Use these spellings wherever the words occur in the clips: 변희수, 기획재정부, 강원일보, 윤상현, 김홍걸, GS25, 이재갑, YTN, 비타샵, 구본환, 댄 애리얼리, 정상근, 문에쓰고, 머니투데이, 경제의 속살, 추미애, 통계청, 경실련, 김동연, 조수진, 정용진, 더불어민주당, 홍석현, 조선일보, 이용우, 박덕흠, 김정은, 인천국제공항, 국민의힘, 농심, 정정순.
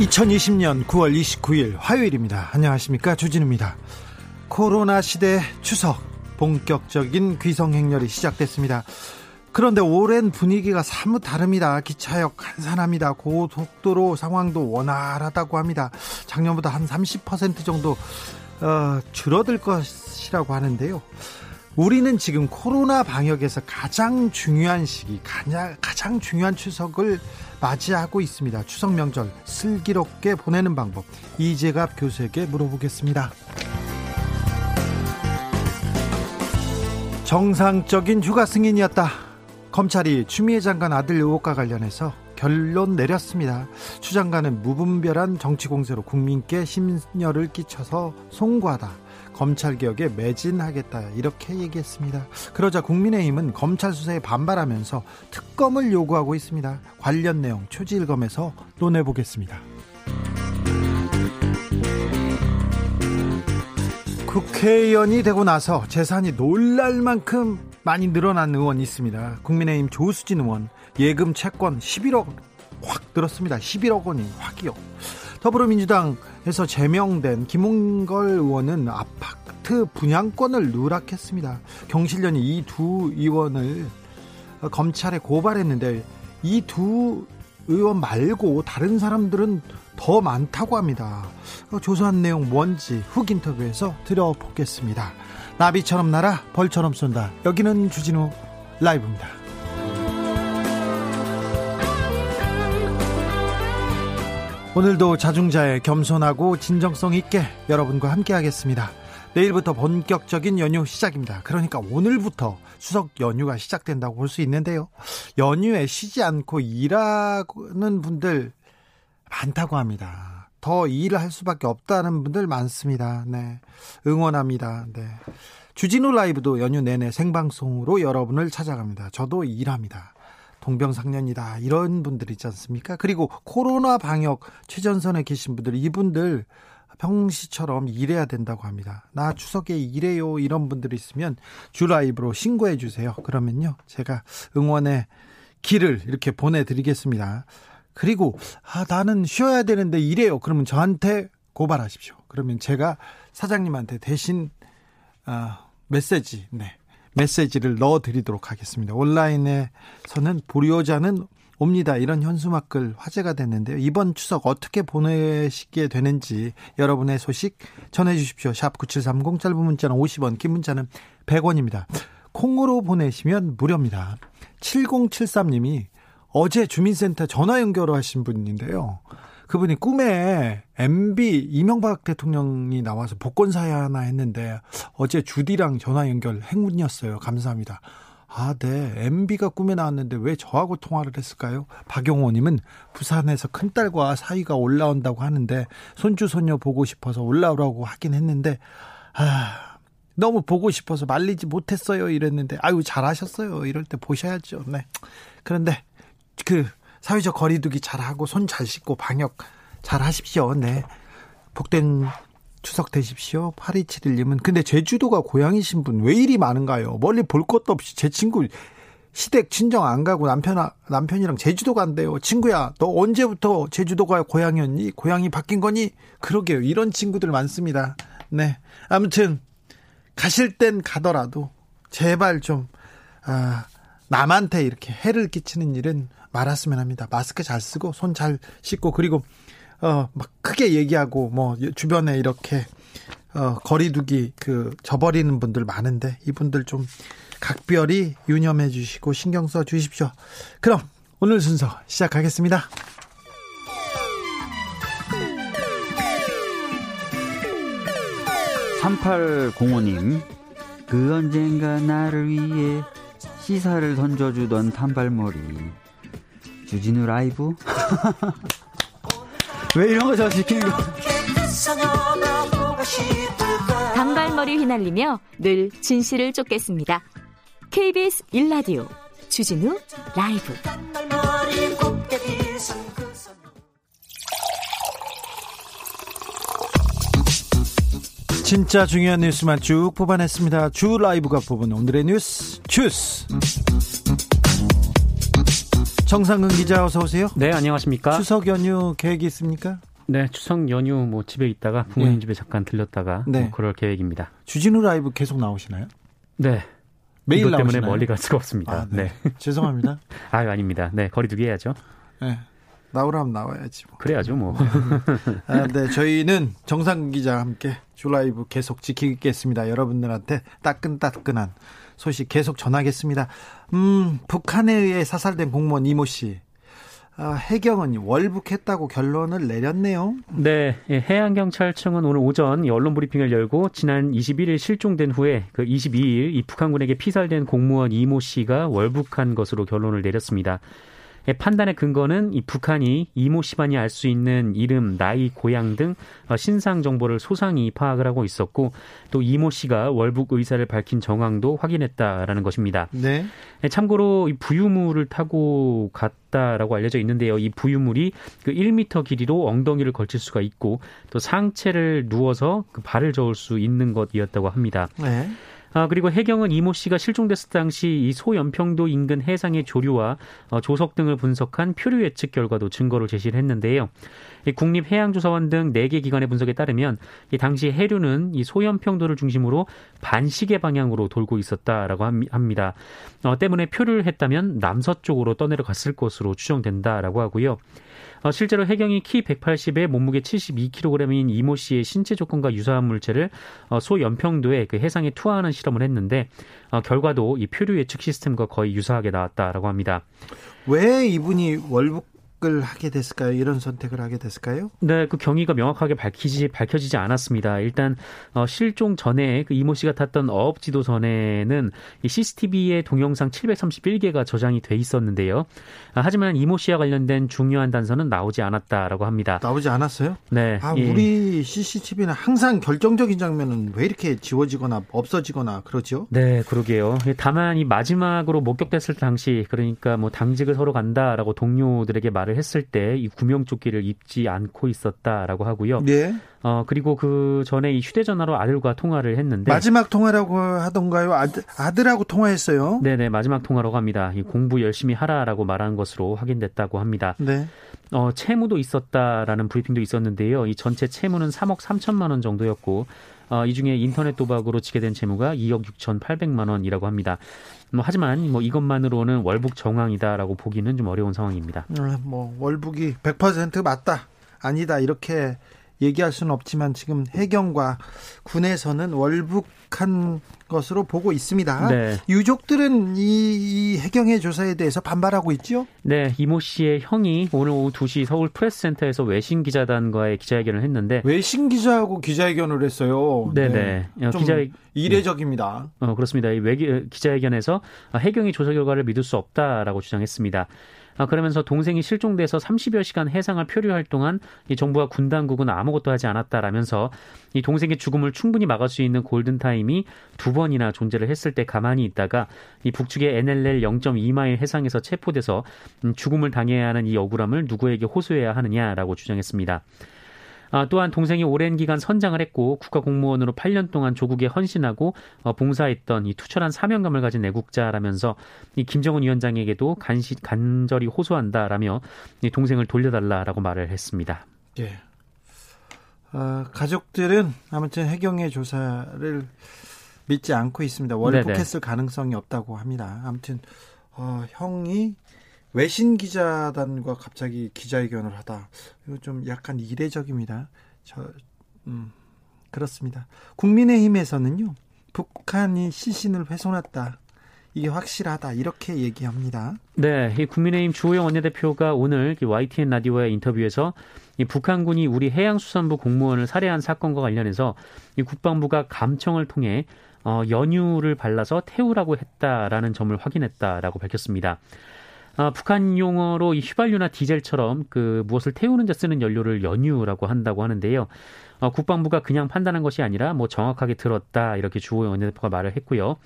(2020년 9월 29일) 화요일입니다. 안녕하십니까, 주진우입니다. 코로나 시대 추석, 본격적인 귀성 행렬이 시작됐습니다. 그런데 오랜 분위기가 사뭇 다릅니다. 기차역 한산합니다. 고속도로 상황도 원활하다고 합니다. 작년보다 한 30% 정도 줄어들 것이라고 하는데요. 우리는 지금 코로나 방역에서 가장 중요한 시기, 가장 중요한 추석을 맞이하고 있습니다. 추석 명절 슬기롭게 보내는 방법, 이재갑 교수에게 물어보겠습니다. 정상적인 휴가 승인이었다. 검찰이 추미애 장관 아들 의혹과 관련해서 결론 내렸습니다. 추 장관은 무분별한 정치 공세로 국민께 심려를 끼쳐서 송구하다, 검찰개혁에 매진하겠다, 이렇게 얘기했습니다. 그러자 국민의힘은 검찰 수사에 반발하면서 특검을 요구하고 있습니다. 관련 내용 초지일검에서 논해보겠습니다. 국회의원이 되고 나서 재산이 놀랄 만큼 많이 늘어난 의원이 있습니다. 국민의힘 조수진 의원, 예금 채권 11억 확 늘었습니다. 11억 원이 확이요. 더불어민주당에서 제명된 김홍걸 의원은 아파트 분양권을 누락했습니다. 경실련이 이 두 의원을 검찰에 고발했는데, 이 두 의원 말고 다른 사람들은 더 많다고 합니다. 조사한 내용 뭔지 훅 인터뷰에서 들어보겠습니다. 나비처럼 날아 벌처럼 쏜다. 여기는 주진우 라이브입니다. 오늘도 자중자애, 겸손하고 진정성 있게 여러분과 함께 하겠습니다. 내일부터 본격적인 연휴 시작입니다. 그러니까 오늘부터 추석 연휴가 시작된다고 볼 수 있는데요. 연휴에 쉬지 않고 일하는 분들 많다고 합니다. 더 일을 할 수밖에 없다는 분들 많습니다. 네, 응원합니다. 네, 주진우 라이브도 연휴 내내 생방송으로 여러분을 찾아갑니다. 저도 일합니다. 동병상련이다, 이런 분들 있지 않습니까? 그리고 코로나 방역 최전선에 계신 분들, 이분들 평시처럼 일해야 된다고 합니다. 나 추석에 일해요, 이런 분들이 있으면 주 라이브로 신고해 주세요. 그러면요, 제가 응원의 길을 이렇게 보내드리겠습니다. 그리고 나는 쉬어야 되는데 일해요, 그러면 저한테 고발하십시오. 그러면 제가 사장님한테 대신 메시지를 넣어드리도록 하겠습니다. 온라인에서는 불효자는 옵니다, 이런 현수막글 화제가 됐는데요. 이번 추석 어떻게 보내시게 되는지 여러분의 소식 전해주십시오. 샵 9730, 짧은 문자는 50원, 긴 문자는 100원입니다. 콩으로 보내시면 무료입니다. 7073님이 어제 주민센터 전화 연결을 하신 분인데요. 그분이 꿈에 MB 이명박 대통령이 나와서 복권 사야 하나 했는데 어제 주디랑 전화 연결 행운이었어요. 감사합니다. 아, 네, MB가 꿈에 나왔는데 왜 저하고 통화를 했을까요? 박용호님은 부산에서 큰딸과 사위가 올라온다고 하는데 손주 손녀 보고 싶어서 올라오라고 하긴 했는데 너무 보고 싶어서 말리지 못했어요, 이랬는데 아유, 잘하셨어요. 이럴 때 보셔야죠. 네. 그런데 사회적 거리두기 잘하고 손 잘 씻고 방역 잘 하십시오. 네, 복된 추석 되십시오. 8271님은 근데 제주도가 고향이신 분 왜 이리 많은가요? 멀리 볼 것도 없이 제 친구 시댁 친정 안 가고 남편이랑 제주도 간대요. 친구야, 너 언제부터 제주도가 고향이었니? 고향이 바뀐 거니? 그러게요, 이런 친구들 많습니다. 네, 아무튼 가실 땐 가더라도 제발 좀 남한테 이렇게 해를 끼치는 일은 말았으면 합니다. 마스크 잘 쓰고 손 잘 씻고, 그리고 막 크게 얘기하고 뭐 주변에 이렇게 거리두기 저버리는 분들 많은데 이분들 좀 각별히 유념해 주시고 신경 써 주십시오. 그럼 오늘 순서 시작하겠습니다. (3805님) 그 언젠가 나를 위해 시사를 던져주던 단발머리 주진우 라이브? 왜 이런 거 저 시키는 거? 단발머리 휘날리며 늘 진실을 쫓겠습니다. KBS 1라디오 주진우 라이브. 진짜 중요한 뉴스만 쭉 뽑아냈습니다. 주 라이브가 뽑은 오늘의 뉴스 주스. 정상근 기자 어서 오세요. 네, 안녕하십니까. 추석 연휴 계획이 있습니까? 네, 추석 연휴 뭐 집에 있다가 부모님 집에 잠깐 들렸다가 네. 뭐 그럴 계획입니다. 주진우 라이브 계속 나오시나요? 네. 매일 이것 때문에 나오시나요? 멀리 갈 수가 없습니다. 아, 네. 네. 죄송합니다. 아유, 아닙니다. 네, 거리두기 해야죠. 네. 나오라면 나와야지. 뭐. 그래야죠, 뭐. 아, 네, 저희는 정상근 기자와 함께 주라이브 계속 지키겠습니다. 여러분들한테 따끈따끈한 소식 계속 전하겠습니다. 북한에 의해 사살된 공무원 이모 씨. 아, 해경은 월북했다고 결론을 내렸네요. 네, 해양경찰청은 오늘 오전 언론 브리핑을 열고 지난 21일 실종된 후에 그 22일 이 북한군에게 피살된 공무원 이모 씨가 월북한 것으로 결론을 내렸습니다. 판단의 근거는 이 북한이 이모 씨만이 알 수 있는 이름, 나이, 고향 등 신상 정보를 소상히 파악을 하고 있었고 또 이모 씨가 월북 의사를 밝힌 정황도 확인했다라는 것입니다. 네. 참고로 이 부유물을 타고 갔다라고 알려져 있는데요. 이 부유물이 그 1m 길이로 엉덩이를 걸칠 수가 있고 또 상체를 누워서 그 발을 저을 수 있는 것이었다고 합니다. 네. 아, 그리고 해경은 이모 씨가 실종됐을 당시 이 소연평도 인근 해상의 조류와 조석 등을 분석한 표류 예측 결과도 증거로 제시를 했는데요. 이 국립해양조사원 등 4개 기관의 분석에 따르면 이 당시 해류는 이 소연평도를 중심으로 반시계 방향으로 돌고 있었다라고 합니다. 때문에 표류를 했다면 남서쪽으로 떠내려갔을 것으로 추정된다라고 하고요. 실제로 해경이 키 180에 몸무게 72kg인 이모 씨의 신체 조건과 유사한 물체를 소연평도의 그 해상에 투하하는 실험을 했는데 결과도 이 표류 예측 시스템과 거의 유사하게 나왔다라고 합니다. 왜 이분이 월북을 하게 됐을까요? 이런 선택을 하게 됐을까요? 네, 그 경위가 명확하게 밝혀지지 않았습니다. 일단 실종 전에 그 이모 씨가 탔던 어업 지도선에는 이 CCTV의 동영상 731개가 저장이 돼 있었는데요. 하지만 이모 씨와 관련된 중요한 단서는 나오지 않았다라고 합니다. 나오지 않았어요? 네. 아, 우리 CCTV는 항상 결정적인 장면은 왜 이렇게 지워지거나 없어지거나 그러죠? 네, 그러게요. 다만 이 마지막으로 목격됐을 당시 그러니까 뭐 당직을 서러 간다라고 동료들에게 말을 했을 때 이 구명조끼를 입지 않고 있었다라고 하고요. 네. 그리고 그 전에 이 휴대전화로 아들과 통화를 했는데 마지막 통화라고 하던가요? 아들하고 통화했어요? 네네, 마지막 통화로 합니다. 이 공부 열심히 하라라고 말한 것으로 확인됐다고 합니다. 네. 채무도 있었다라는 브리핑도 있었는데요. 이 전체 채무는 3억 3천만 원 정도였고 이 중에 인터넷 도박으로 지게 된 채무가 2억 6,800만 원이라고 합니다. 하지만 뭐 이것만으로는 월북 정황이다라고 보기는 좀 어려운 상황입니다. 뭐 월북이 100% 맞다, 아니다 이렇게 얘기할 수는 없지만 지금 해경과 군에서는 월북한 것으로 보고 있습니다. 네. 유족들은 이 해경의 조사에 대해서 반발하고 있죠? 네. 이모 씨의 형이 오늘 오후 2시 서울 프레스센터에서 외신 기자단과의 기자회견을 했는데 외신 기자하고 기자회견을 했어요. 네네. 네. 좀 이례적입니다. 네. 그렇습니다. 기자회견에서 해경이 조사 결과를 믿을 수 없다라고 주장했습니다. 그러면서 동생이 실종돼서 30여 시간 해상을 표류할 동안 이 정부와 군 당국은 아무것도 하지 않았다라면서 이 동생의 죽음을 충분히 막을 수 있는 골든타임이 두 번이나 존재를 했을 때 가만히 있다가 이 북측의 NLL 0.2마일 해상에서 체포돼서 죽음을 당해야 하는 이 억울함을 누구에게 호소해야 하느냐라고 주장했습니다. 또한 동생이 오랜 기간 선장을 했고 국가공무원으로 8년 동안 조국에 헌신하고 봉사했던 이 투철한 사명감을 가진 애국자라면서 이 김정은 위원장에게도 간절히 호소한다라며 이 동생을 돌려달라라고 말을 했습니다. 예. 가족들은 아무튼 해경의 조사를 믿지 않고 있습니다. 월북했을 가능성이 없다고 합니다. 아무튼 형이 외신 기자단과 갑자기 기자회견을 하다. 이거 좀 약간 이례적입니다. 그렇습니다. 국민의힘에서는요, 북한이 시신을 훼손했다. 이게 확실하다 이렇게 얘기합니다. 네, 이 국민의힘 주호영 원내대표가 오늘 YTN 라디오와의 인터뷰에서 이 북한군이 우리 해양수산부 공무원을 살해한 사건과 관련해서 이 국방부가 감청을 통해 연유를 발라서 태우라고 했다라는 점을 확인했다라고 밝혔습니다. 북한 용어로 이 휘발유나 디젤처럼 그 무엇을 태우는 데 쓰는 연료를 연유라고 한다고 하는데요. 국방부가 그냥 판단한 것이 아니라 뭐 정확하게 들었다 이렇게 주호영 원내대표가 말을 했고요.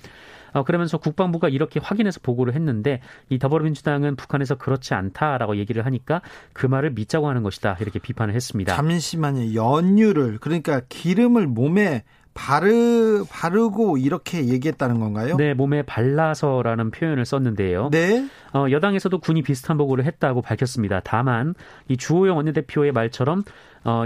그러면서 국방부가 이렇게 확인해서 보고를 했는데 이 더불어민주당은 북한에서 그렇지 않다라고 얘기를 하니까 그 말을 믿자고 하는 것이다 이렇게 비판을 했습니다. 잠시만요. 연유를 그러니까 기름을 몸에 바르고 이렇게 얘기했다는 건가요? 네, 몸에 발라서라는 표현을 썼는데요. 네. 여당에서도 군이 비슷한 보고를 했다고 밝혔습니다. 다만 이 주호영 원내대표의 말처럼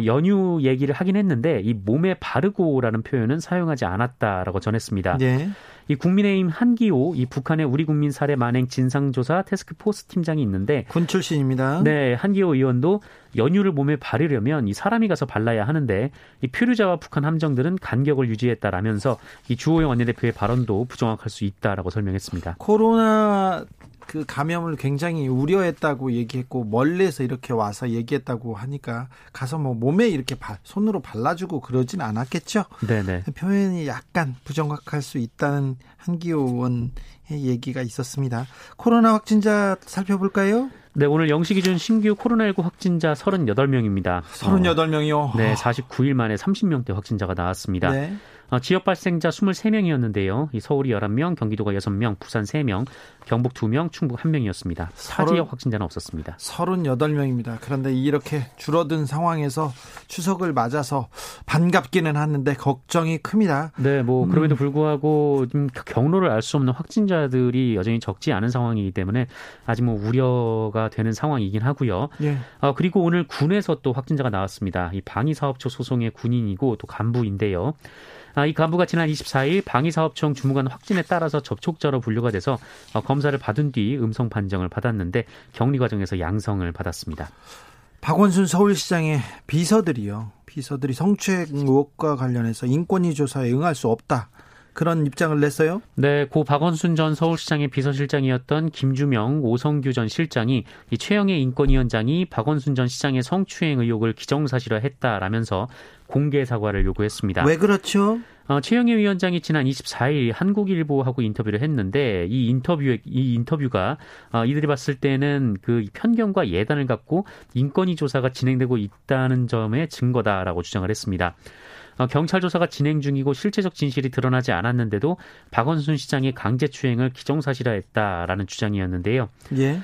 연유 얘기를 하긴 했는데 이 몸에 바르고라는 표현은 사용하지 않았다라고 전했습니다. 네. 이 국민의힘 한기호 이 북한의 우리 국민 살해 만행 진상조사 태스크포스 팀장이 있는데 군 출신입니다. 네, 한기호 의원도 연유를 몸에 바르려면 이 사람이 가서 발라야 하는데 이 표류자와 북한 함정들은 간격을 유지했다라면서 이 주호영 원내대표의 발언도 부정확할 수 있다라고 설명했습니다. 코로나 그 감염을 굉장히 우려했다고 얘기했고 멀리서 이렇게 와서 얘기했다고 하니까 가서 뭐 몸에 이렇게 손으로 발라주고 그러진 않았겠죠. 네네. 표현이 약간 부정확할 수 있다는 한기호 의원의 얘기가 있었습니다. 코로나 확진자 살펴볼까요? 네, 오늘 0시 기준 신규 코로나19 확진자 38명입니다. 38명이요? 네, 49일 만에 30명대 확진자가 나왔습니다. 네. 지역 발생자 23명이었는데요. 이 서울이 11명, 경기도가 6명, 부산 3명, 경북 2명, 충북 1명이었습니다. 타 지역 확진자는 없었습니다. 38명입니다. 그런데 이렇게 줄어든 상황에서 추석을 맞아서 반갑기는 하는데 걱정이 큽니다. 네, 뭐 그럼에도 불구하고 경로를 알 수 없는 확진자들이 여전히 적지 않은 상황이기 때문에 아직 뭐 우려가 되는 상황이긴 하고요. 예. 그리고 오늘 군에서 또 확진자가 나왔습니다. 이 방위사업처 소속의 군인이고 또 간부인데요. 이 간부가 지난 24일 방위사업청 주무관 확진에 따라서 접촉자로 분류가 돼서 검사를 받은 뒤 음성 판정을 받았는데 격리 과정에서 양성을 받았습니다. 박원순 서울시장의 비서들이 성추행 의혹과 관련해서 인권위 조사에 응할 수 없다. 그런 입장을 냈어요? 네, 고 박원순 전 서울시장의 비서실장이었던 김주명, 오성규 전 실장이 이 최영애 인권위원장이 박원순 전 시장의 성추행 의혹을 기정사실화했다라면서 공개 사과를 요구했습니다. 왜 그렇죠? 최영애 위원장이 지난 24일 한국일보하고 인터뷰를 했는데 이 인터뷰가 이들이 봤을 때는 그 편견과 예단을 갖고 인권위 조사가 진행되고 있다는 점의 증거다라고 주장을 했습니다. 경찰 조사가 진행 중이고 실체적 진실이 드러나지 않았는데도 박원순 시장의 강제추행을 기정사실화했다라는 주장이었는데요. 예.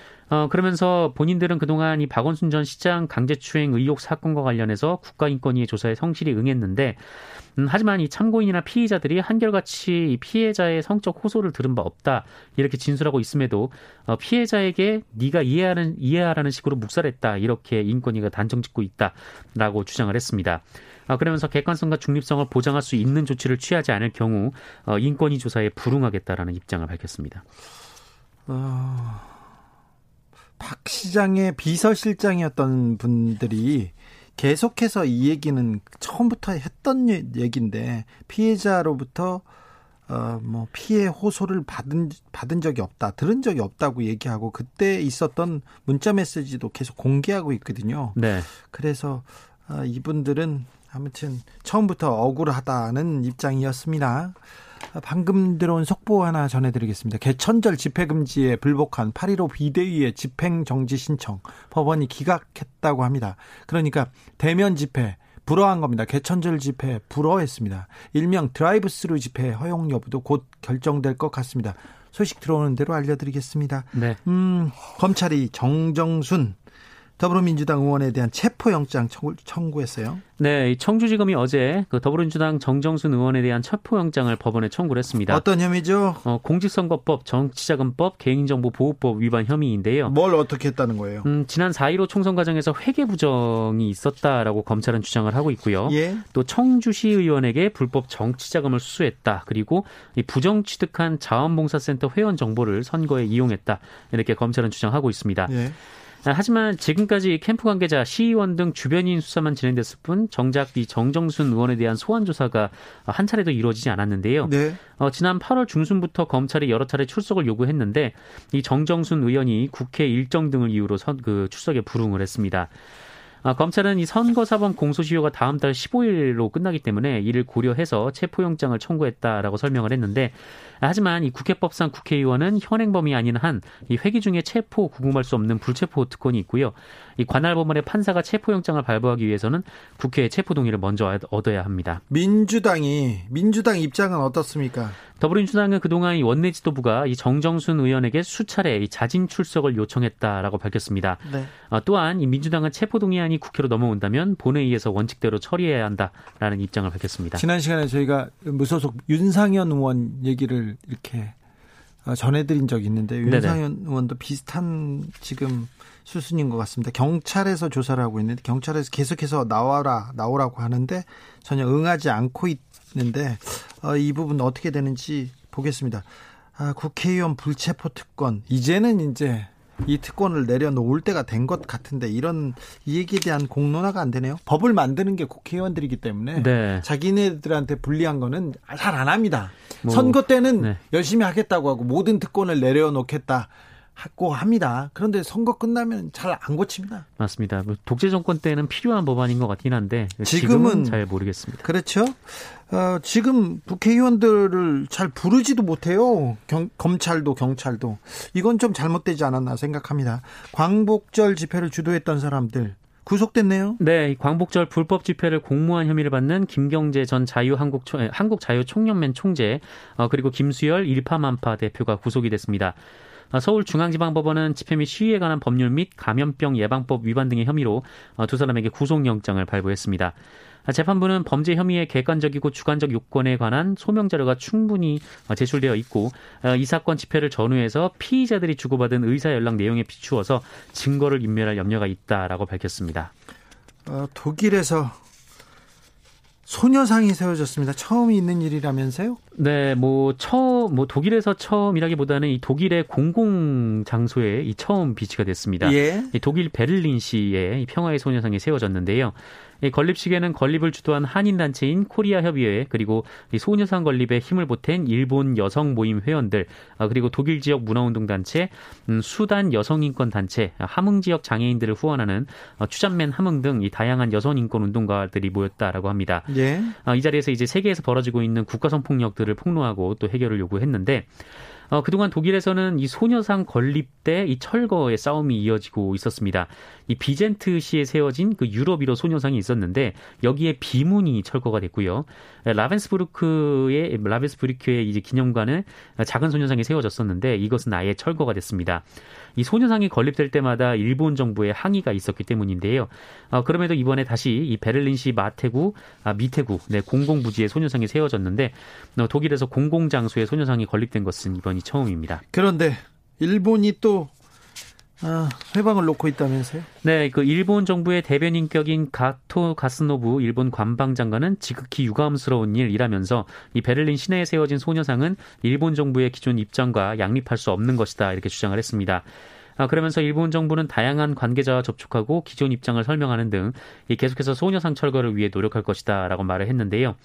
그러면서 본인들은 그동안 이 박원순 전 시장 강제추행 의혹 사건과 관련해서 국가인권위의 조사에 성실히 응했는데 하지만 이 참고인이나 피의자들이 한결같이 이 피해자의 성적 호소를 들은 바 없다 이렇게 진술하고 있음에도 피해자에게 네가 이해하라는 식으로 묵살했다 이렇게 인권위가 단정짓고 있다라고 주장을 했습니다. 그러면서 객관성과 중립성을 보장할 수 있는 조치를 취하지 않을 경우 인권위 조사에 불응하겠다라는 입장을 밝혔습니다. 박 시장의 비서실장이었던 분들이 계속해서 이 얘기는 처음부터 했던 얘기인데 피해자로부터 뭐 피해 호소를 받은 적이 없다, 들은 적이 없다고 얘기하고 그때 있었던 문자 메시지도 계속 공개하고 있거든요. 네. 그래서 이분들은 아무튼 처음부터 억울하다는 입장이었습니다. 방금 들어온 속보 하나 전해드리겠습니다. 개천절 집회금지에 불복한 8.15 비대위의 집행정지 신청 법원이 기각했다고 합니다. 그러니까 대면 집회 불허한 겁니다. 개천절 집회 불허했습니다. 일명 드라이브스루 집회 허용 여부도 곧 결정될 것 같습니다. 소식 들어오는 대로 알려드리겠습니다. 네. 검찰이 정정순 더불어민주당 의원에 대한 체포영장 청구했어요. 네, 청주지검이 어제 그 더불어민주당 정정순 의원에 대한 체포영장을 법원에 청구를 했습니다. 어떤 혐의죠? 공직선거법, 정치자금법, 개인정보보호법 위반 혐의인데요. 뭘 어떻게 했다는 거예요? 지난 4.15 총선 과정에서 회계부정이 있었다라고 검찰은 주장을 하고 있고요. 예? 또 청주시 의원에게 불법 정치자금을 수수했다. 그리고 이 부정취득한 자원봉사센터 회원 정보를 선거에 이용했다. 이렇게 검찰은 주장하고 있습니다. 예. 하지만 지금까지 캠프 관계자, 시의원 등 주변인 수사만 진행됐을 뿐 정작 이 정정순 의원에 대한 소환 조사가 한 차례도 이루어지지 않았는데요. 네. 지난 8월 중순부터 검찰이 여러 차례 출석을 요구했는데 이 정정순 의원이 국회 일정 등을 이유로 출석에 불응을 했습니다. 검찰은 이 선거사범 공소시효가 다음 달 15일로 끝나기 때문에 이를 고려해서 체포영장을 청구했다라고 설명을 했는데, 하지만 이 국회법상 국회의원은 현행범이 아닌 한 이 회기 중에 체포 구금할 수 없는 불체포 특권이 있고요. 이 관할 법원의 판사가 체포영장을 발부하기 위해서는 국회의 체포 동의를 먼저 얻어야 합니다. 민주당 입장은 어떻습니까? 더불어민주당은 그동안 이 원내 지도부가 이 정정순 의원에게 수차례 이 자진 출석을 요청했다라고 밝혔습니다. 네. 또한 이 민주당은 체포 동의안이 국회로 넘어온다면 본회의에서 원칙대로 처리해야 한다라는 입장을 밝혔습니다. 지난 시간에 저희가 무소속 윤상현 의원 얘기를 이렇게 전해드린 적이 있는데, 윤상현 의원도 비슷한 지금 수순인 것 같습니다. 경찰에서 조사를 하고 있는데 경찰에서 계속해서 나오라고 하는데 전혀 응하지 않고 있는데 이 부분 어떻게 되는지 보겠습니다. 국회의원 불체포 특권, 이제는 이 특권을 내려놓을 때가 된 것 같은데 이 얘기에 대한 공론화가 안 되네요. 법을 만드는 게 국회의원들이기 때문에 자기네들한테 불리한 거는 잘 안 합니다. 선거 때는 열심히 하겠다고 하고 모든 특권을 내려놓겠다 하고 합니다. 그런데 선거 끝나면 잘 안 고칩니다. 맞습니다. 독재 정권 때는 필요한 법안인 것 같긴 한데 지금은 잘 모르겠습니다. 그렇죠. 지금 국회의원들을 잘 부르지도 못해요. 검찰도 경찰도. 이건 좀 잘못되지 않았나 생각합니다. 광복절 집회를 주도했던 사람들 구속됐네요. 네, 광복절 불법 집회를 공모한 혐의를 받는 김경재 전 한국자유총연맹 총재, 그리고 김수열 일파만파 대표가 구속이 됐습니다. 서울중앙지방법원은 집회 및 시위에 관한 법률 및 감염병 예방법 위반 등의 혐의로 두 사람에게 구속영장을 발부했습니다. 재판부는 범죄 혐의의 객관적이고 주관적 요건에 관한 소명 자료가 충분히 제출되어 있고, 이 사건 집회를 전후해서 피의자들이 주고받은 의사 연락 내용에 비추어서 증거를 인멸할 염려가 있다라고 밝혔습니다. 독일에서 소녀상이 세워졌습니다. 처음 있는 일이라면서요? 네, 독일에서 처음이라기보다는 이 독일의 공공 장소에 이 처음 비치가 됐습니다. 예. 이 독일 베를린시에 이 평화의 소녀상이 세워졌는데요. 이 건립식에는 건립을 주도한 한인 단체인 코리아 협의회, 그리고 이 소녀상 건립에 힘을 보탠 일본 여성 모임 회원들, 그리고 독일 지역 문화운동 단체, 수단 여성 인권 단체, 함흥 지역 장애인들을 후원하는 추잔맨 함흥 등 이 다양한 여성 인권 운동가들이 모였다라고 합니다. 예. 이 자리에서 이제 세계에서 벌어지고 있는 국가 성폭력들을 폭로하고 또 해결을 요구했는데, 그동안 독일에서는 이 소녀상 건립 때 이 철거의 싸움이 이어지고 있었습니다. 이 비젠트시에 세워진 그 유럽 1호 소녀상이 있었는데 여기에 비문이 철거가 됐고요. 라벤스부르크의 이제 기념관에 작은 소녀상이 세워졌었는데 이것은 아예 철거가 됐습니다. 이 소녀상이 건립될 때마다 일본 정부의 항의가 있었기 때문인데요. 그럼에도 이번에 다시 이 베를린시 미테구 공공부지에 소녀상이 세워졌는데 독일에서 공공장소에 소녀상이 건립된 것은 이번이 처음입니다. 그런데 일본이 또 회방을 놓고 있다면서요? 네, 그 일본 정부의 대변인격인 가토 가스노부 일본 관방장관은 지극히 유감스러운 일이라면서 이 베를린 시내에 세워진 소녀상은 일본 정부의 기존 입장과 양립할 수 없는 것이다 이렇게 주장을 했습니다. 그러면서 일본 정부는 다양한 관계자와 접촉하고 기존 입장을 설명하는 등 계속해서 소녀상 철거를 위해 노력할 것이다 라고 말을 했는데요.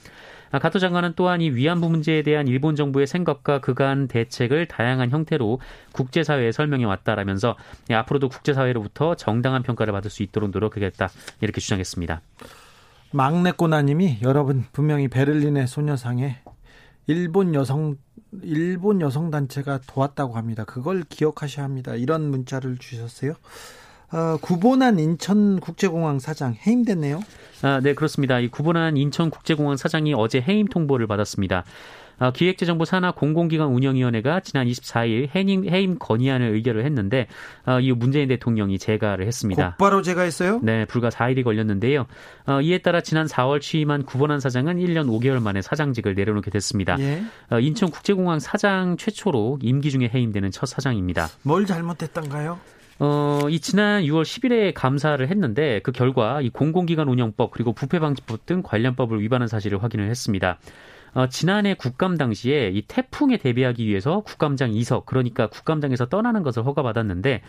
가토 장관은 또한 이 위안부 문제에 대한 일본 정부의 생각과 그간 대책을 다양한 형태로 국제사회에 설명해 왔다라면서 앞으로도 국제사회로부터 정당한 평가를 받을 수 있도록 노력하겠다 이렇게 주장했습니다. 막내 꼬나님이 여러분 분명히 베를린의 소녀상에 일본 여성 단체가 도왔다고 합니다. 그걸 기억하셔야 합니다. 이런 문자를 주셨어요. 구본환 인천국제공항 사장 해임됐네요. 네, 그렇습니다. 이 구본환 인천국제공항 사장이 어제 해임 통보를 받았습니다. 기획재정부 산하 공공기관 운영위원회가 지난 24일 해임 건의안을 의결을 했는데 이 문재인 대통령이 제가를 했습니다. 곧바로 제가했어요? 네, 불과 4일이 걸렸는데요. 이에 따라 지난 4월 취임한 구본환 사장은 1년 5개월 만에 사장직을 내려놓게 됐습니다. 예. 인천국제공항 사장 최초로 임기 중에 해임되는 첫 사장입니다. 뭘 잘못했던가요? 이 지난 6월 10일에 감사를 했는데 그 결과 이 공공기관 운영법 그리고 부패방지법 등 관련법을 위반한 사실을 확인을 했습니다. 지난해 국감 당시에 이 태풍에 대비하기 위해서 국감장 이석, 그러니까 국감장에서 떠나는 것을 허가받았는데,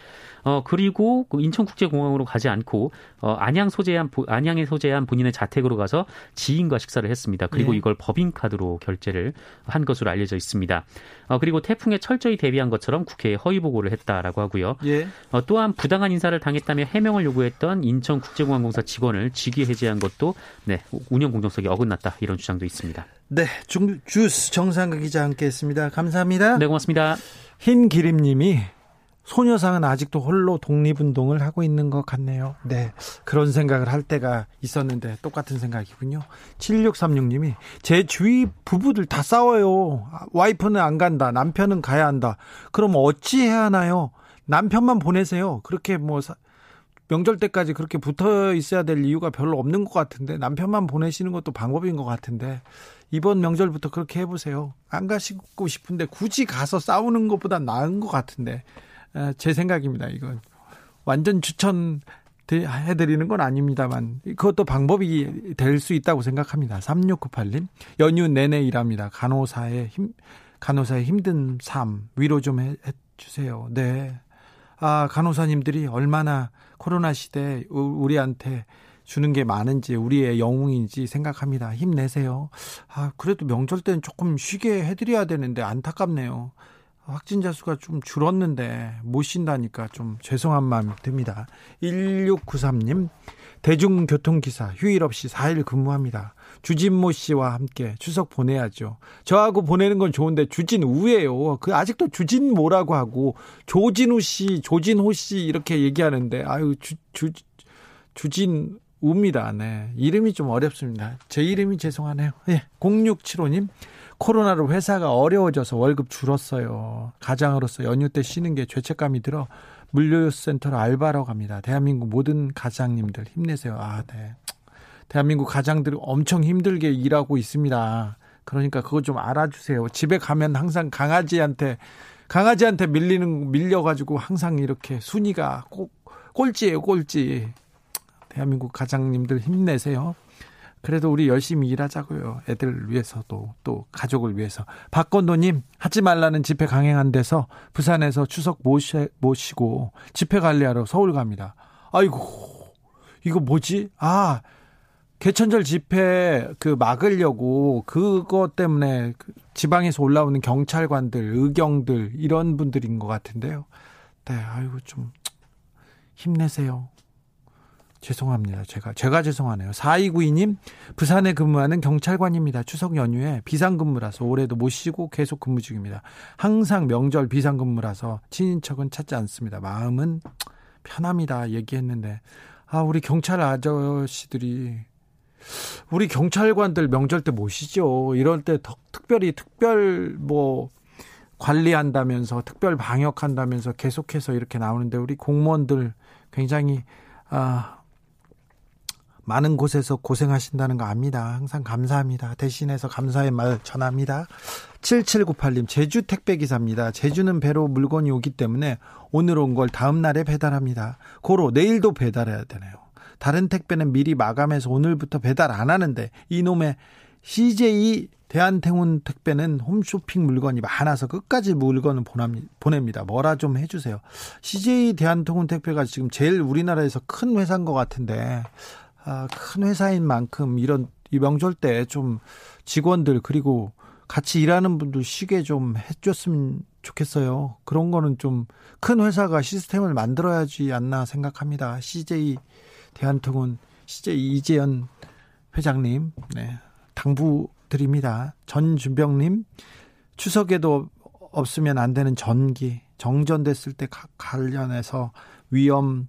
그리고 인천국제공항으로 가지 않고 안양에 소재한 본인의 자택으로 가서 지인과 식사를 했습니다. 그리고 이걸 법인카드로 결제를 한 것으로 알려져 있습니다. 그리고 태풍에 철저히 대비한 것처럼 국회에 허위보고를 했다라고 하고요. 예. 또한 부당한 인사를 당했다며 해명을 요구했던 인천국제공항공사 직원을 직위 해제한 것도 운영 공정성이 어긋났다, 이런 주장도 있습니다. 네, 주스 정상근 기자 함께했습니다. 감사합니다. 네, 고맙습니다. 흰기림님이 소녀상은 아직도 홀로 독립운동을 하고 있는 것 같네요. 네, 그런 생각을 할 때가 있었는데 똑같은 생각이군요. 7636님이 제 주위 부부들 다 싸워요. 와이프는 안 간다, 남편은 가야 한다. 그럼 어찌 해야 하나요? 남편만 보내세요. 그렇게 명절 때까지 그렇게 붙어 있어야 될 이유가 별로 없는 것 같은데, 남편만 보내시는 것도 방법인 것 같은데, 이번 명절부터 그렇게 해보세요. 안 가시고 싶은데 굳이 가서 싸우는 것보다 나은 것 같은데, 제 생각입니다. 이건 완전 추천해드리는 건 아닙니다만 그것도 방법이 될 수 있다고 생각합니다. 3698님 연휴 내내 일합니다. 간호사의 힘든 삶 위로 좀 해주세요. 네. 간호사님들이 얼마나 코로나 시대에 우리한테 주는 게 많은지, 우리의 영웅인지 생각합니다. 힘내세요. 그래도 명절 때는 조금 쉬게 해드려야 되는데 안타깝네요. 확진자 수가 좀 줄었는데 못 쉰다니까 좀 죄송한 마음이 듭니다. 1693님 대중교통기사 휴일 없이 4일 근무합니다. 주진모 씨와 함께 추석 보내야죠. 저하고 보내는 건 좋은데 주진우예요. 아직도 주진모라고 하고 조진우 씨, 조진호 씨 이렇게 얘기하는데 주진우입니다. 네. 이름이 좀 어렵습니다. 제 이름이 죄송하네요. 네. 0675님 코로나로 회사가 어려워져서 월급 줄었어요. 가장으로서 연휴 때 쉬는 게 죄책감이 들어 물류센터로 알바로 갑니다. 대한민국 모든 가장님들 힘내세요. 네. 대한민국 가장들이 엄청 힘들게 일하고 있습니다. 그러니까 그거 좀 알아주세요. 집에 가면 항상 강아지한테 밀려가지고 항상 이렇게 순위가 꼴찌예요, 꼴찌. 대한민국 가장님들 힘내세요. 그래도 우리 열심히 일하자고요. 애들을 위해서도 또 가족을 위해서. 박건도님 하지 말라는 집회 강행한 데서 부산에서 추석 모시고 집회 관리하러 서울 갑니다. 아이고 이거 뭐지? 개천절 집회 막으려고 그것 때문에 지방에서 올라오는 경찰관들, 의경들 이런 분들인 것 같은데요. 네, 아이고 좀 힘내세요. 죄송합니다. 제가 죄송하네요. 4292님 부산에 근무하는 경찰관입니다. 추석 연휴에 비상근무라서 올해도 못 쉬고 계속 근무 중입니다. 항상 명절 비상근무라서 친인척은 찾지 않습니다. 마음은 편합니다. 얘기했는데 우리 경찰 아저씨들이 우리 경찰관들 명절 때 못 쉬죠. 이럴 때 특별 관리한다면서 특별 방역한다면서 계속해서 이렇게 나오는데 우리 공무원들 굉장히 많은 곳에서 고생하신다는 거 압니다. 항상 감사합니다. 대신해서 감사의 말 전합니다. 7798님 제주 택배기사입니다. 제주는 배로 물건이 오기 때문에 오늘 온 걸 다음 날에 배달합니다. 고로 내일도 배달해야 되네요. 다른 택배는 미리 마감해서 오늘부터 배달 안 하는데 이놈의 CJ 대한통운 택배는 홈쇼핑 물건이 많아서 끝까지 물건을 보냅니다. 뭐라 좀 해주세요. CJ 대한통운 택배가 지금 제일 우리나라에서 큰 회사인 것 같은데 큰 회사인 만큼 이 명절 때 좀 직원들 그리고 같이 일하는 분들 쉬게 좀 해줬으면 좋겠어요. 그런 거는 좀 큰 회사가 시스템을 만들어야지 않나 생각합니다. CJ 대한통운 CJ 이재현 회장님 당부드립니다. 전준병님 추석에도 없으면 안 되는 전기 정전됐을 때 관련해서 위험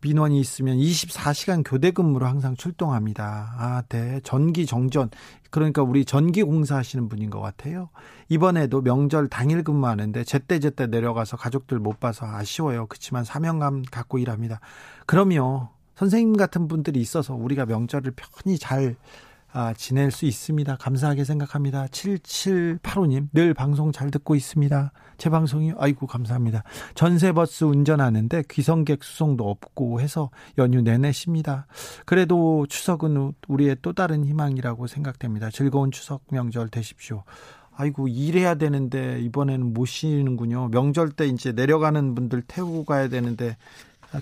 민원이 있으면 24시간 교대 근무로 항상 출동합니다. 네. 전기 정전. 그러니까 우리 전기 공사하시는 분인 것 같아요. 이번에도 명절 당일 근무하는데 제때 내려가서 가족들 못 봐서 아쉬워요. 그렇지만 사명감 갖고 일합니다. 그럼요. 선생님 같은 분들이 있어서 우리가 명절을 편히 잘 지낼 수 있습니다. 감사하게 생각합니다. 7785님, 늘 방송 잘 듣고 있습니다. 제 방송이요? 아이고, 감사합니다. 전세버스 운전하는데 귀성객 수송도 없고 해서 연휴 내내 쉽니다. 그래도 추석은 우리의 또 다른 희망이라고 생각됩니다. 즐거운 추석 명절 되십시오. 아이고, 일해야 되는데 이번에는 못 쉬는군요. 명절 때 이제 내려가는 분들 태우고 가야 되는데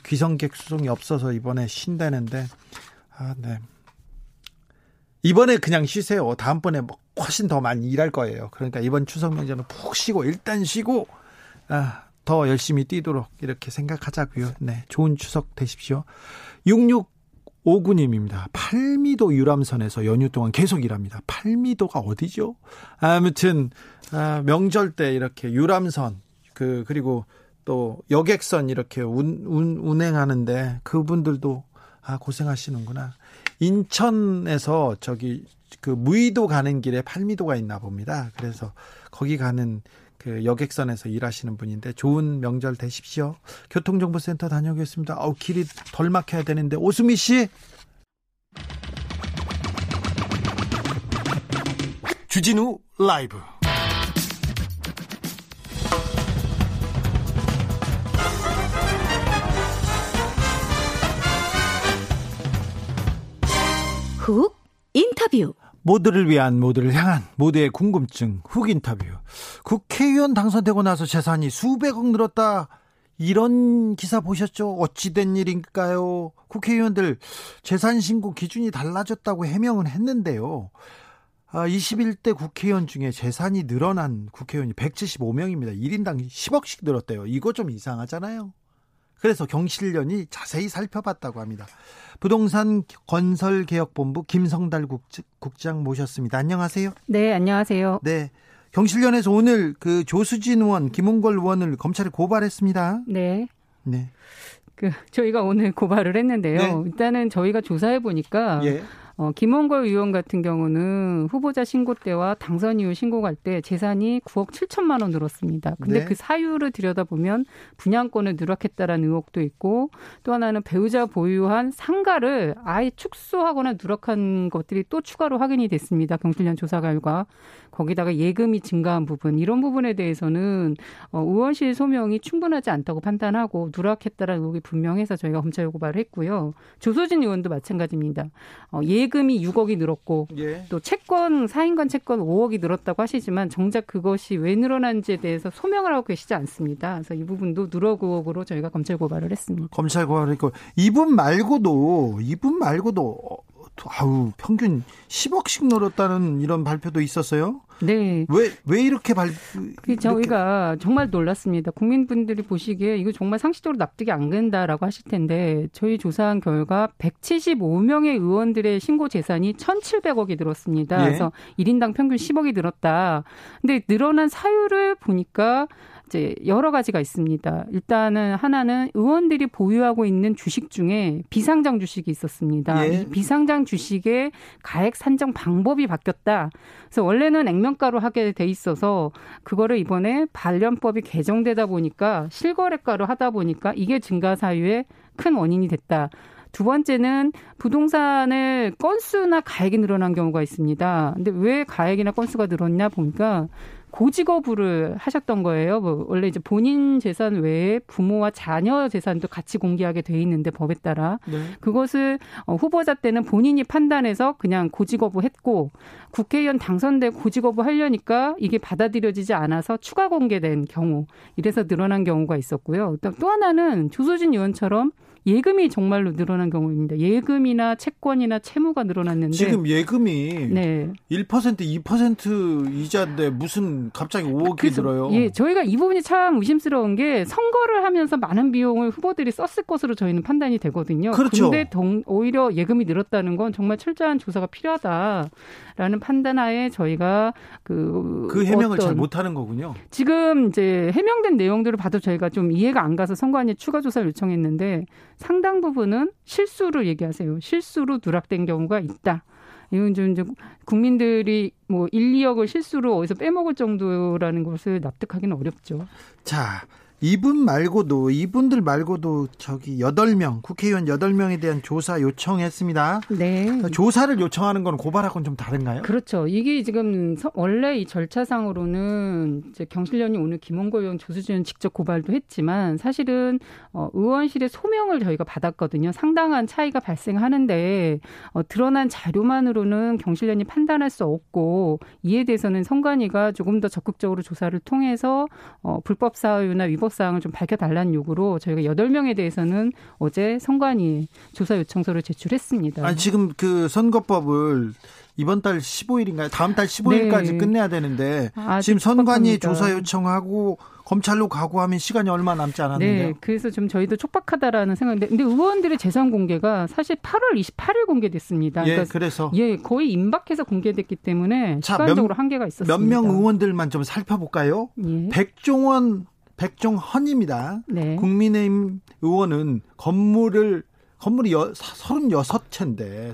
귀성객 수송이 없어서 이번에 쉰다는데, 아, 네. 이번에 그냥 쉬세요. 다음번에 뭐 훨씬 더 많이 일할 거예요. 그러니까 이번 추석 명절은 푹 쉬고, 일단 쉬고, 아, 더 열심히 뛰도록 이렇게 생각하자고요. 네, 좋은 추석 되십시오. 6659님입니다. 팔미도 유람선에서 연휴 동안 계속 일합니다. 팔미도가 어디죠? 아무튼 명절 때 이렇게 유람선 그리고 또 여객선 이렇게 운행하는데 그분들도 고생하시는구나. 인천에서 저기 그 무의도 가는 길에 팔미도가 있나 봅니다. 그래서 거기 가는 그 여객선에서 일하시는 분인데 좋은 명절 되십시오. 교통정보센터 다녀오겠습니다. 아우, 길이 덜 막혀야 되는데. 오수미 씨. 주진우 라이브. 훅 인터뷰. 모두를 위한, 모두를 향한, 모두의 궁금증 훅 인터뷰. 국회의원 당선되고 나서 재산이 수백억 늘었다, 이런 기사 보셨죠? 어찌된 일인가요? 국회의원들 재산 신고 기준이 달라졌다고 해명은 했는데요, 21대 국회의원 중에 재산이 늘어난 국회의원이 175명입니다 1인당 10억씩 늘었대요. 이거 좀 이상하잖아요. 그래서 경실련이 자세히 살펴봤다고 합니다. 부동산 건설개혁본부 김성달 국장 모셨습니다. 안녕하세요. 네, 안녕하세요. 네, 경실련에서 오늘 그 조수진 의원, 김홍걸 의원을 검찰에 고발했습니다. 네. 네. 저희가 오늘 고발을 했는데요. 네. 일단은 저희가 조사해 보니까, 예, 김홍걸 의원 같은 경우는 후보자 신고 때와 당선 이후 신고할 때 재산이 9억 7천만 원 늘었습니다. 근데 네, 그 사유를 들여다보면 분양권을 누락했다라는 의혹도 있고, 또 하나는 배우자 보유한 상가를 아예 축소하거나 누락한 것들이 또 추가로 확인이 됐습니다. 경실련 조사 결과. 거기다가 예금이 증가한 부분, 이런 부분에 대해서는 의원실 소명이 충분하지 않다고 판단하고 누락했다라는 의혹이 분명해서 저희가 검찰 고발을 했고요. 조수진 의원도 마찬가지입니다. 예금이 6억이 늘었고, 예, 또 채권, 사인간 채권 5억이 늘었다고 하시지만 정작 그것이 왜 늘어난지에 대해서 소명을 하고 계시지 않습니다. 그래서 이 부분도 누락 의혹으로 저희가 검찰 고발을 했습니다. 검찰 고발을 했고, 이분 말고도 아우, 평균 10억씩 늘었다는 이런 발표도 있었어요. 네. 왜 이렇게 저희가 정말 놀랐습니다. 국민분들이 보시기에 이거 정말 상식적으로 납득이 안 된다라고 하실 텐데, 저희 조사한 결과 175명의 의원들의 신고 재산이 1,700억이 늘었습니다. 예. 그래서 1인당 평균 10억이 늘었다. 근데 늘어난 사유를 보니까 이제 여러 가지가 있습니다. 일단은 하나는 의원들이 보유하고 있는 주식 중에 비상장 주식이 있었습니다. 예. 이 비상장 주식의 가액 산정 방법이 바뀌었다. 그래서 원래는 액면가로 하게 돼 있어서 그거를 이번에 반려법이 개정되다 보니까 실거래가로 하다 보니까 이게 증가 사유의 큰 원인이 됐다. 두 번째는 부동산의 건수나 가액이 늘어난 경우가 있습니다. 근데 왜 가액이나 건수가 늘었냐 보니까 고지거부를 하셨던 거예요. 뭐 원래 이제 본인 재산 외에 부모와 자녀 재산도 같이 공개하게 돼 있는데 법에 따라. 네. 그것을 후보자 때는 본인이 판단해서 그냥 고지거부했고, 국회의원 당선돼 고지거부하려니까 이게 받아들여지지 않아서 추가 공개된 경우, 이래서 늘어난 경우가 있었고요. 또 하나는 조수진 의원처럼 예금이 정말로 늘어난 경우입니다. 예금이나 채권이나 채무가 늘어났는데, 지금 예금이 네, 1%, 2% 이자인데 무슨 갑자기 5억이 늘어요. 예, 저희가 이 부분이 참 의심스러운 게, 선거를 하면서 많은 비용을 후보들이 썼을 것으로 저희는 판단이 되거든요. 그렇죠. 근데 오히려 예금이 늘었다는 건 정말 철저한 조사가 필요하다라는 판단하에 저희가 그 해명을 잘 못하는 거군요. 지금 이제 해명된 내용들을 봐도 저희가 좀 이해가 안 가서 선관위 추가 조사를 요청했는데, 상당 부분은 실수를 얘기하세요. 실수로 누락된 경우가 있다. 이건 좀 이제 국민들이 뭐 1, 2억을 실수로 어디서 빼먹을 정도라는 것을 납득하기는 어렵죠. 자, 이분들 말고도 저기 8명, 국회의원 8명에 대한 조사 요청했습니다. 네. 조사를 요청하는 건 고발하고는 좀 다른가요? 그렇죠. 이게 지금 원래 이 절차상으로는 이제 경실련이 오늘 김홍걸 의원, 조수진 의원 직접 고발도 했지만 사실은 의원실의 소명을 저희가 받았거든요. 상당한 차이가 발생하는데 드러난 자료만으로는 경실련이 판단할 수 없고 이에 대해서는 선관위가 조금 더 적극적으로 조사를 통해서 불법 사유나 위법 사항을 좀 밝혀달라는 요구로 저희가 8명에 대해서는 어제 선관위 조사 요청서를 제출했습니다. 아니, 지금 그 선거법을 이번 달 15일인가요? 다음 달 15일까지 네. 끝내야 되는데 지금 선관위 조사 요청하고 검찰로 가고 하면 시간이 얼마 남지 않았는데요. 네, 그래서 좀 저희도 촉박하다라는 생각인데, 근데 의원들의 재산 공개가 사실 8월 28일 공개됐습니다. 예, 그러니까 그래서 예, 거의 임박해서 공개됐기 때문에 시간적으로 한계가 있었습니다. 몇 명 의원들만 좀 살펴볼까요? 예. 백종헌입니다. 네. 국민의힘 의원은 건물이 36채인데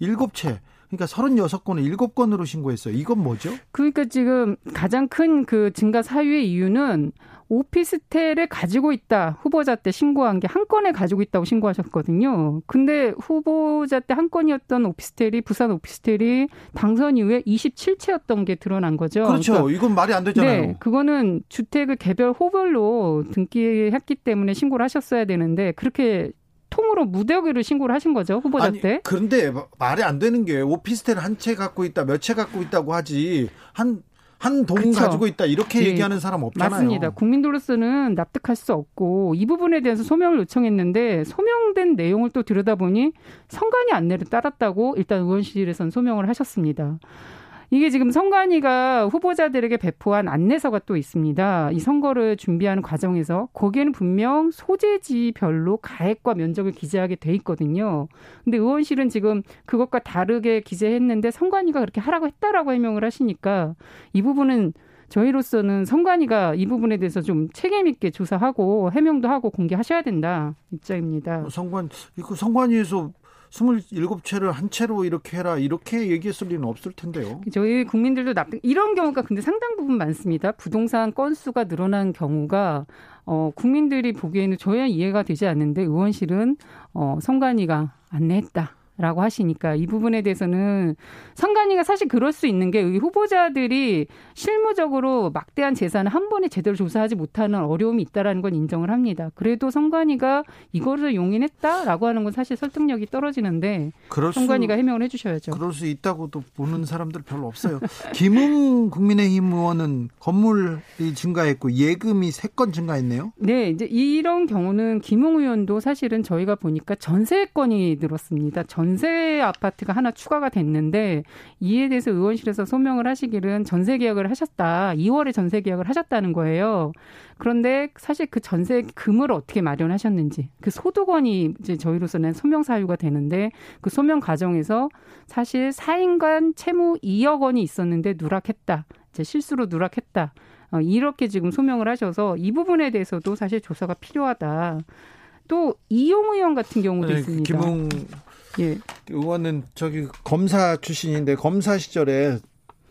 7채, 그러니까 36건을 7건으로 신고했어요. 이건 뭐죠? 그러니까 지금 가장 큰 그 증가 사유의 이유는 오피스텔을 가지고 있다. 후보자 때 신고한 게 한 건에 가지고 있다고 신고하셨거든요. 근데 후보자 때 한 건이었던 오피스텔이, 부산 오피스텔이 당선 이후에 27채였던 게 드러난 거죠. 그렇죠. 그러니까, 이건 말이 안 되잖아요. 네, 그거는 주택을 개별 호별로 등기했기 때문에 신고를 하셨어야 되는데 그렇게 통으로 무더기로 신고를 하신 거죠, 후보자 아니, 때. 그런데 말이 안 되는 게 오피스텔 한 채 갖고 있다, 몇 채 갖고 있다고 하지 한 동 가지고 있다 이렇게 네. 얘기하는 사람 없잖아요. 맞습니다. 국민들로서는 납득할 수 없고 이 부분에 대해서 소명을 요청했는데 소명된 내용을 또 들여다보니 선관위 안내를 따랐다고 일단 의원실에서는 소명을 하셨습니다. 이게 지금 선관위가 후보자들에게 배포한 안내서가 또 있습니다. 이 선거를 준비하는 과정에서 거기에는 분명 소재지별로 가액과 면적을 기재하게 돼 있거든요. 근데 의원실은 지금 그것과 다르게 기재했는데 선관위가 그렇게 하라고 했다라고 해명을 하시니까 이 부분은 저희로서는 선관위가 이 부분에 대해서 좀 책임 있게 조사하고 해명도 하고 공개하셔야 된다 입장입니다. 선관위에서 27채를 한 채로 이렇게 해라 이렇게 얘기했을 리는 없을 텐데요. 저희 국민들도 납득 이런 경우가 근데 상당 부분 많습니다. 부동산 건수가 늘어난 경우가 국민들이 보기에는 전혀 이해가 되지 않는데 의원실은 선관위가 안내했다. 라고 하시니까 이 부분에 대해서는 선관위가 사실 그럴 수 있는 게 후보자들이 실무적으로 막대한 재산을 한 번에 제대로 조사하지 못하는 어려움이 있다는 건 인정을 합니다. 그래도 선관위가 이거를 용인했다라고 하는 건 사실 설득력이 떨어지는데 선관위가 해명을 해 주셔야죠. 그럴 수 있다고도 보는 사람들 별로 없어요. 김웅 국민의힘 의원은 건물이 증가했고 예금이 3건 증가했네요. 네. 이제 이런 경우는 김웅 의원도 사실은 저희가 보니까 전세건이 늘었습니다. 전세 아파트가 하나 추가가 됐는데 이에 대해서 의원실에서 소명을 하시기는 전세 계약을 하셨다. 2월에 전세 계약을 하셨다는 거예요. 그런데 사실 그 전세금을 어떻게 마련하셨는지 그 소득원이 이제 저희로서는 소명 사유가 되는데 그 소명 과정에서 사실 4인간 채무 2억 원이 있었는데 누락했다. 이제 실수로 누락했다. 이렇게 지금 소명을 하셔서 이 부분에 대해서도 사실 조사가 필요하다. 또 이용우 의원 같은 경우도 네, 있습니다. 예. 의원은 저기 검사 출신인데 검사 시절에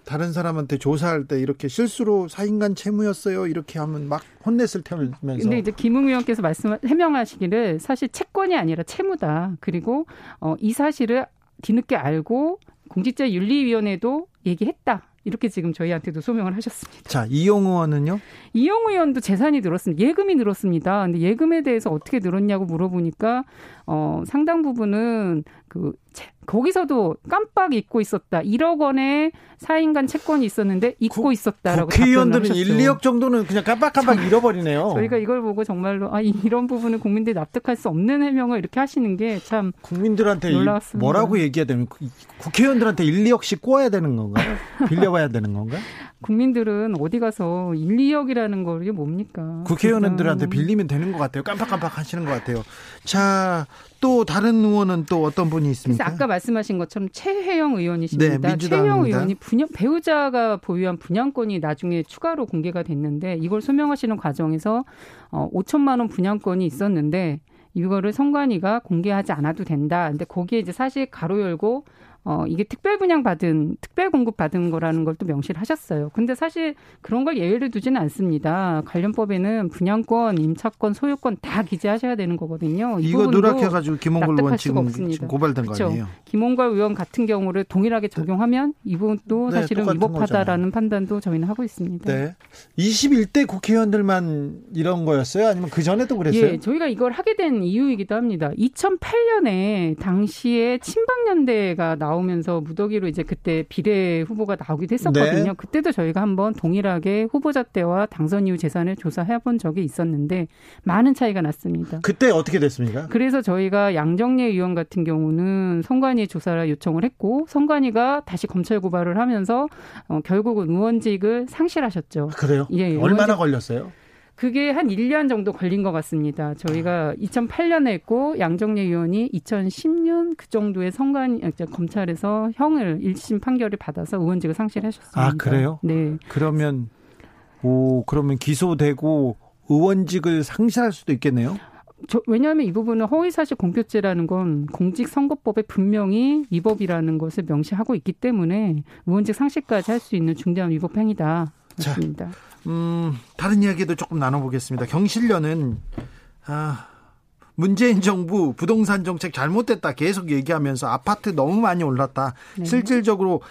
다른 사람한테 조사할 때 이렇게 실수로 4인간 채무였어요. 이렇게 하면 막 혼냈을 테면서. 근데 이제 김웅 의원께서 해명하시기를 사실 채권이 아니라 채무다. 그리고 이 사실을 뒤늦게 알고 공직자윤리위원회도 얘기했다. 이렇게 지금 저희한테도 소명을 하셨습니다. 자, 이용우 의원은요? 이용우 의원도 재산이 늘었습니다. 예금이 늘었습니다. 근데 예금에 대해서 어떻게 늘었냐고 물어보니까 상당 부분은 거기서도 깜빡 잊고 있었다. 1억 원의 4인간 채권이 있었는데 잊고 있었다라고 국회의원들은 1, 2억 정도는 그냥 깜빡깜빡 잃어버리네요. 저희가 이걸 보고 정말로 이런 부분은 국민들이 납득할 수 없는 해명을 이렇게 하시는 게 참 국민들한테 놀라웠습니다. 뭐라고 얘기해야 되면 국회의원들한테 1, 2억씩 꼬아야 되는 건가요? 빌려봐야 되는 건가요? 국민들은 어디 가서 1, 2억이라는 거 이게 뭡니까? 국회의원들한테 빌리면 되는 것 같아요. 깜빡깜빡 하시는 것 같아요. 자, 또 다른 의원은 또 어떤 분이 있습니까? 아까 말씀하신 것처럼 최혜영 의원이십니다. 네, 최혜영 의원이 배우자가 보유한 분양권이 나중에 추가로 공개가 됐는데 이걸 소명하시는 과정에서 5천만 원 분양권이 있었는데 이거를 선관위가 공개하지 않아도 된다. 근데 거기에 이제 사실 가로 열고 이게 특별 공급 받은 거라는 걸 또 명시를 하셨어요. 근데 사실 그런 걸 예외를 두지는 않습니다. 관련법에는 분양권, 임차권, 소유권 다 기재하셔야 되는 거거든요. 이거 누락해가지고 김홍걸 의원 지금 고발된 그렇죠? 거 아니에요? 김홍걸 의원 같은 경우를 동일하게 적용하면 이 부분도 네, 사실은 위법하다라는 판단도 저희는 하고 있습니다. 네. 21대 국회의원들만 이런 거였어요? 아니면 그전에도 그랬어요? 예, 저희가 이걸 하게 된 이유이기도 합니다. 2008년에 당시에 친박연대가 나오면서 무더기로 이제 그때 비례 후보가 나오기도 했었거든요. 네. 그때도 저희가 한번 동일하게 후보자 때와 당선 이후 재산을 조사해본 적이 있었는데 많은 차이가 났습니다. 그때 어떻게 됐습니까? 그래서 저희가 양정례 의원 같은 경우는 선관위 조사를 요청을 했고 선관위가 다시 검찰 고발을 하면서 결국은 의원직을 상실하셨죠. 그래요? 예, 얼마나 걸렸어요? 그게 한 1년 정도 걸린 것 같습니다. 저희가 2008년에 했고 양정례 의원이 2010년 그 정도의 검찰에서 형을 1심 판결을 받아서 의원직을 상실하셨습니다. 아, 그래요? 네. 그러면 기소되고 의원직을 상실할 수도 있겠네요? 왜냐하면 이 부분은 허위사실 공표죄라는 건 공직선거법에 분명히 위법이라는 것을 명시하고 있기 때문에 의원직 상실까지 할 수 있는 중대한 위법 행위다. 맞습니다. 다른 이야기도 조금 나눠보겠습니다. 경실련은 문재인 정부 부동산 정책 잘못됐다 계속 얘기하면서 아파트 너무 많이 올랐다. 네. 실질적으로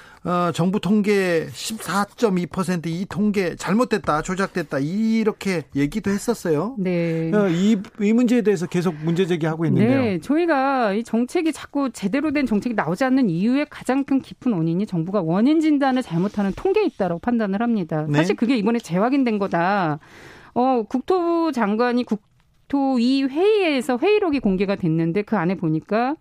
정부 통계 14.2% 이 통계 잘못됐다, 조작됐다 이렇게 얘기도 했었어요. 네. 이 문제에 대해서 계속 문제 제기하고 있는데요. 네, 저희가 이 정책이 자꾸 제대로 된 정책이 나오지 않는 이유의 가장 큰 깊은 원인이 정부가 원인 진단을 잘못하는 통계에 있다고 판단을 합니다. 네. 사실 그게 이번에 재확인된 거다. 국토부 장관이 이 회의에서 회의록이 공개가 됐는데 그 안에 보니까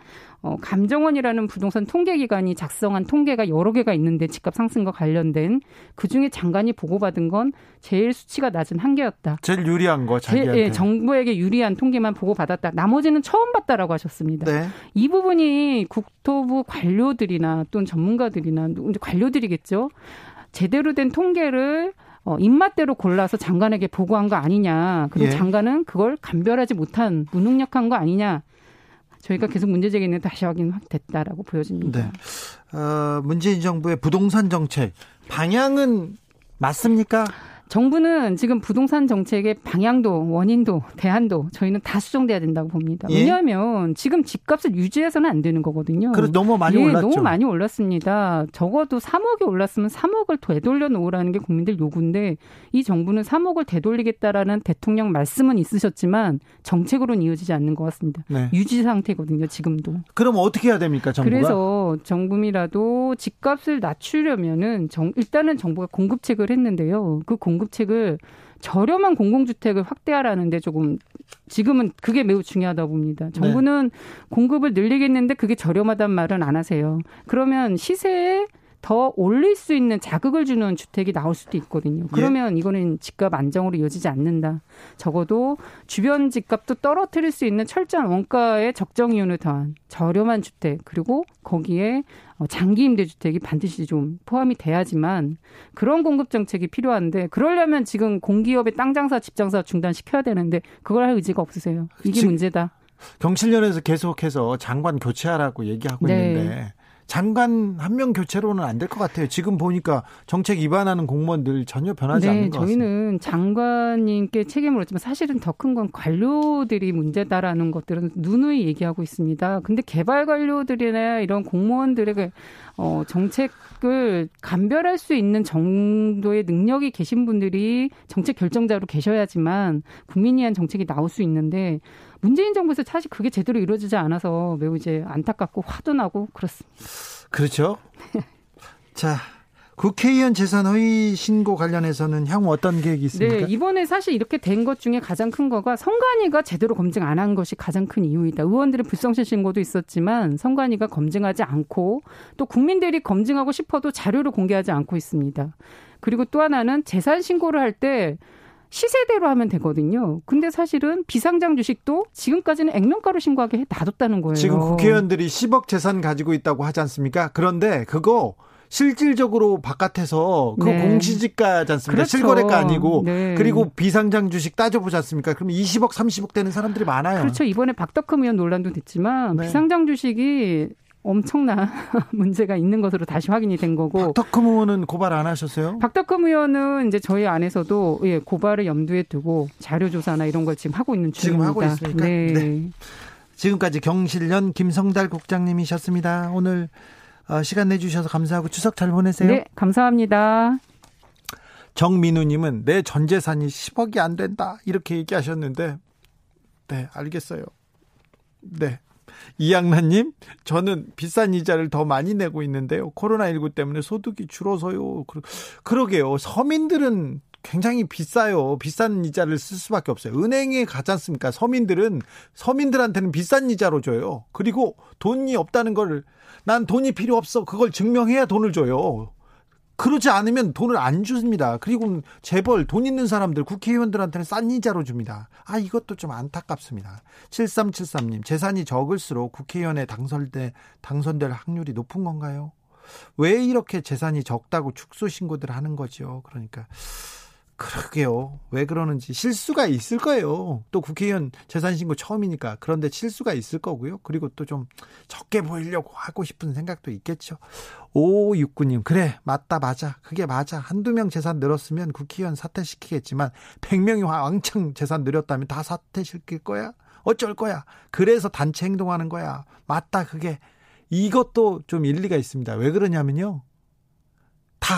감정원이라는 부동산 통계기관이 작성한 통계가 여러 개가 있는데 집값 상승과 관련된 그중에 장관이 보고받은 건 제일 수치가 낮은 한 개였다. 제일 유리한 거 자기한테. 예, 정부에게 유리한 통계만 보고받았다. 나머지는 처음 봤다라고 하셨습니다. 네. 이 부분이 국토부 관료들이나 또는 전문가들이나 관료들이겠죠. 제대로 된 통계를 입맛대로 골라서 장관에게 보고한 거 아니냐. 그리고 예. 장관은 그걸 감별하지 못한 무능력한 거 아니냐. 저희가 계속 문제 제기는 다시 확인됐다라고 보여집니다. 네. 문재인 정부의 부동산 정책 방향은 맞습니까? 정부는 지금 부동산 정책의 방향도 원인도 대안도 저희는 다 수정돼야 된다고 봅니다. 예? 왜냐하면 지금 집값을 유지해서는 안 되는 거거든요. 그래서 너무 많이 올랐죠. 너무 많이 올랐습니다. 적어도 3억이 올랐으면 3억을 되돌려 놓으라는 게 국민들 요구인데 이 정부는 3억을 되돌리겠다라는 대통령 말씀은 있으셨지만 정책으로는 이어지지 않는 것 같습니다. 네. 유지 상태거든요. 지금도. 그럼 어떻게 해야 됩니까? 정부가? 그래서 정부라도 집값을 낮추려면은 일단은 정부가 공급책을 했는데요. 그 공급책을 저렴한 공공주택을 확대하라는데 조금 지금은 그게 매우 중요하다 봅니다. 정부는 네. 공급을 늘리겠는데 그게 저렴하단 말은 안 하세요. 그러면 시세에 더 올릴 수 있는 자극을 주는 주택이 나올 수도 있거든요. 그러면 예. 이거는 집값 안정으로 이어지지 않는다. 적어도 주변 집값도 떨어뜨릴 수 있는 철저한 원가의 적정 이윤을 더한 저렴한 주택 그리고 거기에 장기 임대주택이 반드시 좀 포함이 돼야지만 그런 공급 정책이 필요한데 그러려면 지금 공기업의 땅 장사, 집 장사 중단시켜야 되는데 그걸 할 의지가 없으세요. 이게 문제다. 경실련에서 계속해서 장관 교체하라고 얘기하고 네. 있는데 장관 한 명 교체로는 안 될 것 같아요. 지금 보니까 정책 위반하는 공무원들 전혀 변하지 네, 않는 것 같습니다. 저희는 장관님께 책임을 얻지만 사실은 더 큰 건 관료들이 문제다라는 것들은 누누이 얘기하고 있습니다. 근데 개발 관료들이나 이런 공무원들에게 정책을 감별할 수 있는 정도의 능력이 계신 분들이 정책 결정자로 계셔야지만 국민이 한 정책이 나올 수 있는데 문재인 정부에서 사실 그게 제대로 이루어지지 않아서 매우 이제 안타깝고 화도 나고 그렇습니다. 그렇죠. 자, 국회의원 재산 허위 신고 관련해서는 향후 어떤 계획이 있습니까? 네, 이번에 사실 이렇게 된 것 중에 가장 큰 거가 선관위가 제대로 검증 안 한 것이 가장 큰 이유이다. 의원들의 불성실 신고도 있었지만 선관위가 검증하지 않고 또 국민들이 검증하고 싶어도 자료를 공개하지 않고 있습니다. 그리고 또 하나는 재산 신고를 할 때 시세대로 하면 되거든요. 근데 사실은 비상장 주식도 지금까지는 액면가로 신고하게 놔뒀다는 거예요. 지금 국회의원들이 10억 재산 가지고 있다고 하지 않습니까? 그런데 그거 실질적으로 바깥에서 그 네. 공시지가지 않습니까? 그렇죠. 실거래가 아니고 네. 그리고 비상장 주식 따져보지 않습니까? 그럼 20억, 30억 되는 사람들이 많아요. 그렇죠. 이번에 박덕흠 의원 논란도 됐지만 네. 비상장 주식이 엄청난 문제가 있는 것으로 다시 확인이 된 거고. 박덕흠 의원은 고발 안 하셨어요? 박덕흠 의원은 이제 저희 안에서도 예, 고발을 염두에 두고 자료 조사나 이런 걸 지금 하고 있는 중입니다. 지금 하고 있습니까? 네. 네. 지금까지 경실련 김성달 국장님이셨습니다. 오늘 시간 내주셔서 감사하고 추석 잘 보내세요. 네, 감사합니다. 정민우님은 내 전 재산이 10억이 안 된다 이렇게 얘기하셨는데, 네, 알겠어요. 네. 이양란님, 저는 비싼 이자를 더 많이 내고 있는데요. 코로나19 때문에 소득이 줄어서요. 그러게요. 서민들은 굉장히 비싸요. 비싼 이자를 쓸 수밖에 없어요. 은행에 가지 않습니까? 서민들한테는 비싼 이자로 줘요. 그리고 돈이 없다는 걸, 난 돈이 필요 없어. 그걸 증명해야 돈을 줘요. 그러지 않으면 돈을 안 줍니다. 그리고 재벌, 돈 있는 사람들, 국회의원들한테는 싼 이자로 줍니다. 아, 이것도 좀 안타깝습니다. 7373님, 재산이 적을수록 국회의원에 당선될 확률이 높은 건가요? 왜 이렇게 재산이 적다고 축소 신고들 하는 거죠? 그러니까. 그러게요. 왜 그러는지. 실수가 있을 거예요. 또 국회의원 재산신고 처음이니까. 그런데 실수가 있을 거고요. 그리고 또 좀 적게 보이려고 하고 싶은 생각도 있겠죠. 5569님, 그래 맞다 맞아. 그게 맞아. 한두 명 재산 늘었으면 국회의원 사퇴시키겠지만 100명이 왕창 재산 늘었다면 다 사퇴시킬 거야? 어쩔 거야? 그래서 단체 행동하는 거야. 맞다 그게. 이것도 좀 일리가 있습니다. 왜 그러냐면요. 다.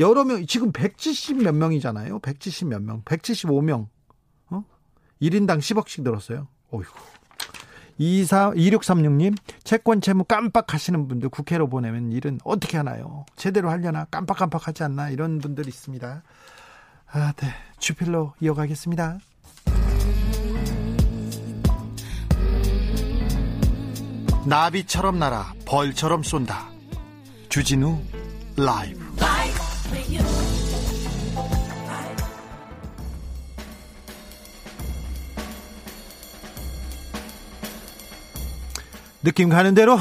여러 명, 지금 170 몇 명이잖아요. 170 몇 명, 175명. 1인당 10억씩 들었어요. 어이구. 2636님, 채권 채무 깜빡하시는 분들, 국회로 보내면 일은 어떻게 하나요? 제대로 하려나? 깜빡깜빡하지 않나? 이런 분들이 있습니다. 아, 네. 주필로 이어가겠습니다. 나비처럼 날아 벌처럼 쏜다. 주진우 라이브. 느낌 가는 대로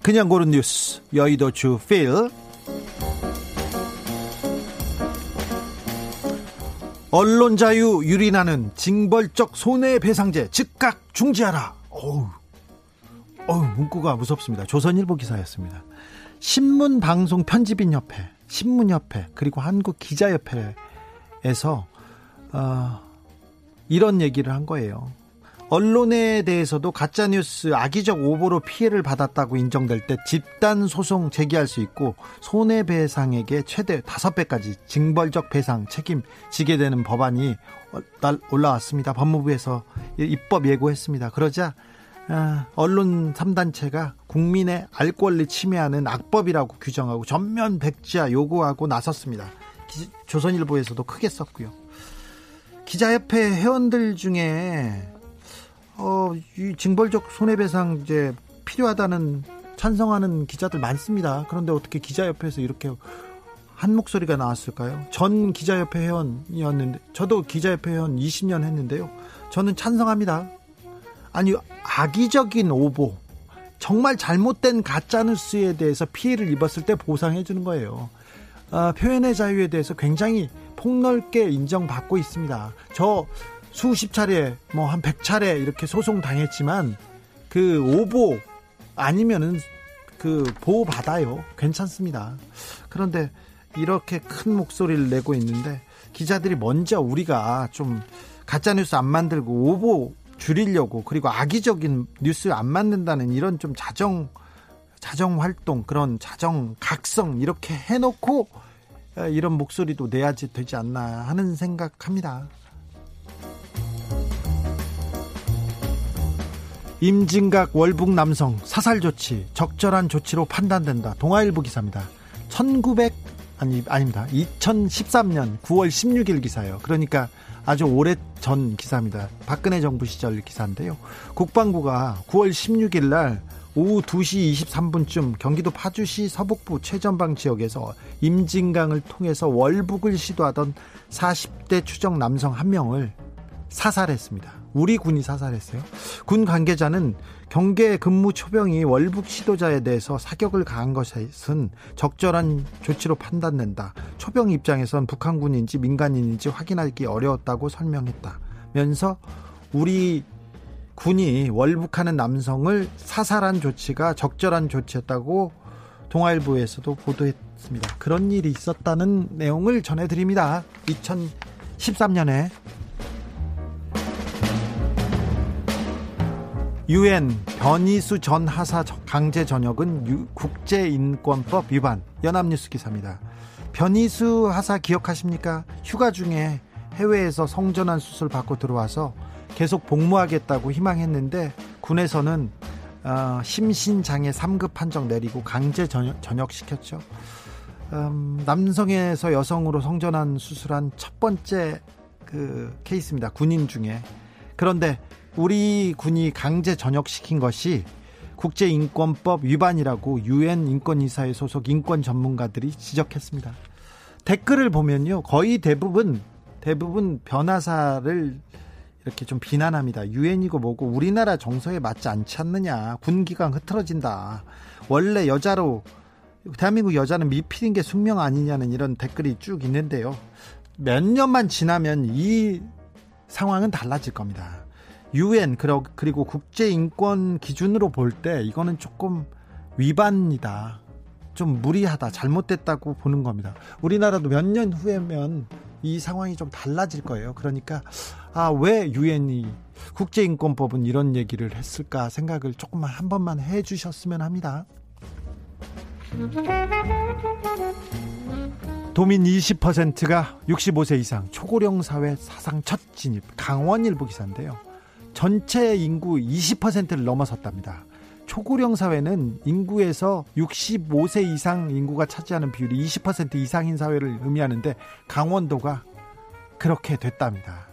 그냥 고른 뉴스, 여의도 주필. 언론 자유 유린하는 징벌적 손해배상제 즉각 중지하라. 어우, 문구가 무섭습니다. 조선일보 기사였습니다. 신문방송편집인협회, 신문협회, 그리고 한국기자협회에서 이런 얘기를 한 거예요. 언론에 대해서도 가짜뉴스, 악의적 오보로 피해를 받았다고 인정될 때 집단소송 제기할 수 있고 손해배상액의 최대 5배까지 징벌적 배상 책임 지게 되는 법안이 올라왔습니다. 법무부에서 입법 예고했습니다. 그러자 언론 3단체가 국민의 알 권리 침해하는 악법이라고 규정하고 전면 백지화 요구하고 나섰습니다. 조선일보에서도 크게 썼고요. 기자협회 회원들 중에 이 징벌적 손해배상 이제 필요하다는 찬성하는 기자들 많습니다. 그런데 어떻게 기자협회에서 이렇게 한 목소리가 나왔을까요? 전 기자협회 회원이었는데, 저도 기자협회 회원 20년 했는데요. 저는 찬성합니다. 아니, 악의적인 오보, 정말 잘못된 가짜뉴스에 대해서 피해를 입었을 때 보상해 주는 거예요. 표현의 자유에 대해서 굉장히 폭넓게 인정받고 있습니다. 저 수십 차례, 뭐 한 100차례 이렇게 소송 당했지만 그 오보 아니면은 그 보호 받아요. 괜찮습니다. 그런데 이렇게 큰 목소리를 내고 있는데, 기자들이 먼저 우리가 좀 가짜뉴스 안 만들고 오보 줄이려고, 그리고 악의적인 뉴스 안 만든다는 이런 좀 자정 활동, 그런 자정 각성 이렇게 해놓고 이런 목소리도 내야지 되지 않나 하는 생각합니다. 임진각 월북 남성 사살 조치 적절한 조치로 판단된다. 동아일보 기사입니다. 2013년 9월 16일 기사예요. 그러니까 아주 오래전 기사입니다. 박근혜 정부 시절 기사인데요. 국방부가 9월 16일 날 오후 2시 23분쯤 경기도 파주시 서북부 최전방 지역에서 임진강을 통해서 월북을 시도하던 40대 추정 남성 한 명을 사살했습니다. 우리 군이 사살했어요. 군 관계자는 경계 근무 초병이 월북 시도자에 대해서 사격을 가한 것은 적절한 조치로 판단된다. 초병 입장에선 북한군인지 민간인인지 확인하기 어려웠다고 설명했다면서 우리 군이 월북하는 남성을 사살한 조치가 적절한 조치였다고 동아일보에서도 보도했습니다. 그런 일이 있었다는 내용을 전해드립니다. 2013년에 UN 변희수 전 하사 강제 전역은 국제인권법 위반. 연합뉴스 기사입니다. 변희수 하사 기억하십니까? 휴가 중에 해외에서 성전환 수술 받고 들어와서 계속 복무하겠다고 희망했는데 군에서는 심신장애 3급 판정 내리고 강제 전역시켰죠. 남성에서 여성으로 성전환 수술한 첫 번째 그 케이스입니다. 군인 중에. 그런데 우리 군이 강제 전역시킨 것이 국제인권법 위반이라고 UN 인권이사회 소속 인권 전문가들이 지적했습니다. 댓글을 보면요, 거의 대부분 변하사를 이렇게 좀 비난합니다. UN이고 뭐고 우리나라 정서에 맞지 않지 않느냐. 군기강 흐트러진다. 원래 여자로 대한민국 여자는 미필인 게 숙명 아니냐는 이런 댓글이 쭉 있는데요. 몇 년만 지나면 이 상황은 달라질 겁니다. UN 그리고 국제인권 기준으로 볼 때 이거는 조금 위반이다. 좀 무리하다. 잘못됐다고 보는 겁니다. 우리나라도 몇 년 후에면 이 상황이 좀 달라질 거예요. 그러니까 왜 유엔이 국제인권법은 이런 얘기를 했을까 생각을 조금만 한 번만 해주셨으면 합니다. 도민 20%가 65세 이상 초고령 사회 사상 첫 진입. 강원일보 기사인데요. 전체 인구 20%를 넘어섰답니다. 초고령 사회는 인구에서 65세 이상 인구가 차지하는 비율이 20% 이상인 사회를 의미하는데 강원도가 그렇게 됐답니다.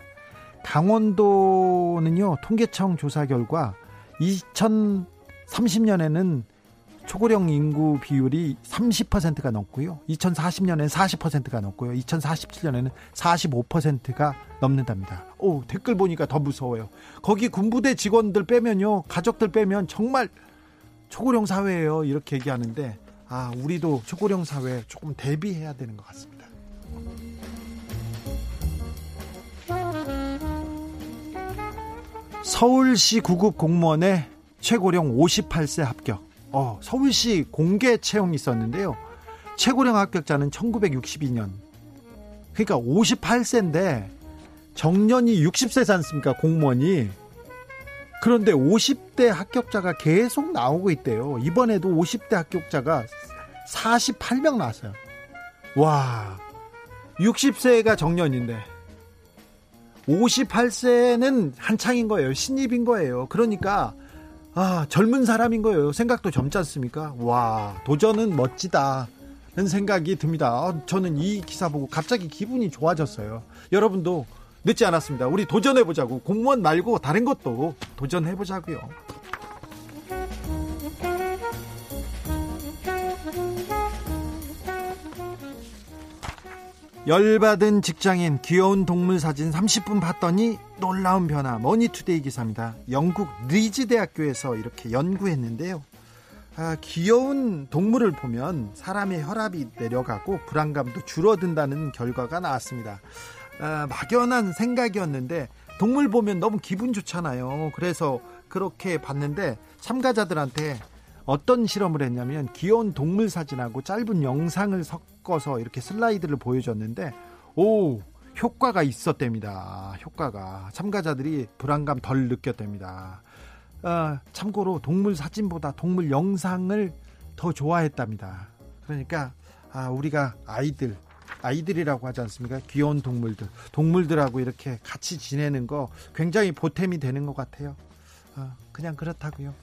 강원도는요, 통계청 조사 결과 2030년에는 초고령 인구 비율이 30%가 넘고요, 2040년에는 40%가 넘고요, 2047년에는 45%가 넘는답니다. 오, 댓글 보니까 더 무서워요. 거기 군부대 직원들 빼면요, 가족들 빼면 정말 초고령 사회예요, 이렇게 얘기하는데 우리도 초고령 사회에 조금 대비해야 되는 것 같습니다. 서울시 9급 공무원의 최고령 58세 합격. 서울시 공개 채용이 있었는데요. 최고령 합격자는 1962년, 그러니까 58세인데 정년이 60세지 않습니까, 공무원이. 그런데 50대 합격자가 계속 나오고 있대요. 이번에도 50대 합격자가 48명 나왔어요. 와, 60세가 정년인데 58세는 한창인 거예요. 신입인 거예요. 그러니까 젊은 사람인 거예요. 생각도 젊지 않습니까? 와, 도전은 멋지다, 는 생각이 듭니다. 저는 이 기사 보고 갑자기 기분이 좋아졌어요. 여러분도 늦지 않았습니다. 우리 도전해보자고. 공무원 말고 다른 것도 도전해보자고요. 열받은 직장인 귀여운 동물 사진 30분 봤더니 놀라운 변화. 머니투데이 기사입니다. 영국 리즈 대학교에서 이렇게 연구했는데요. 귀여운 동물을 보면 사람의 혈압이 내려가고 불안감도 줄어든다는 결과가 나왔습니다. 막연한 생각이었는데 동물 보면 너무 기분 좋잖아요. 그래서 그렇게 봤는데 참가자들한테 어떤 실험을 했냐면 귀여운 동물 사진하고 짧은 영상을 섞어서 이렇게 슬라이드를 보여줬는데 효과가 있었답니다. 참가자들이 불안감 덜 느꼈답니다. 참고로 동물 사진보다 동물 영상을 더 좋아했답니다. 그러니까 우리가 아이들이라고 하지 않습니까? 귀여운 동물들하고 이렇게 같이 지내는 거 굉장히 보탬이 되는 것 같아요. 그냥 그렇다고요.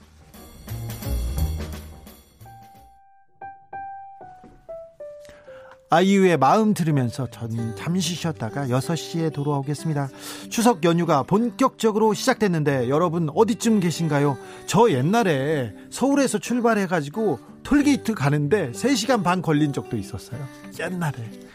아이유의 마음 들으면서 저는 잠시 쉬었다가 6시에 돌아오겠습니다. 추석 연휴가 본격적으로 시작됐는데 여러분 어디쯤 계신가요? 저 옛날에 서울에서 출발해가지고 톨게이트 가는데 3시간 반 걸린 적도 있었어요. 옛날에.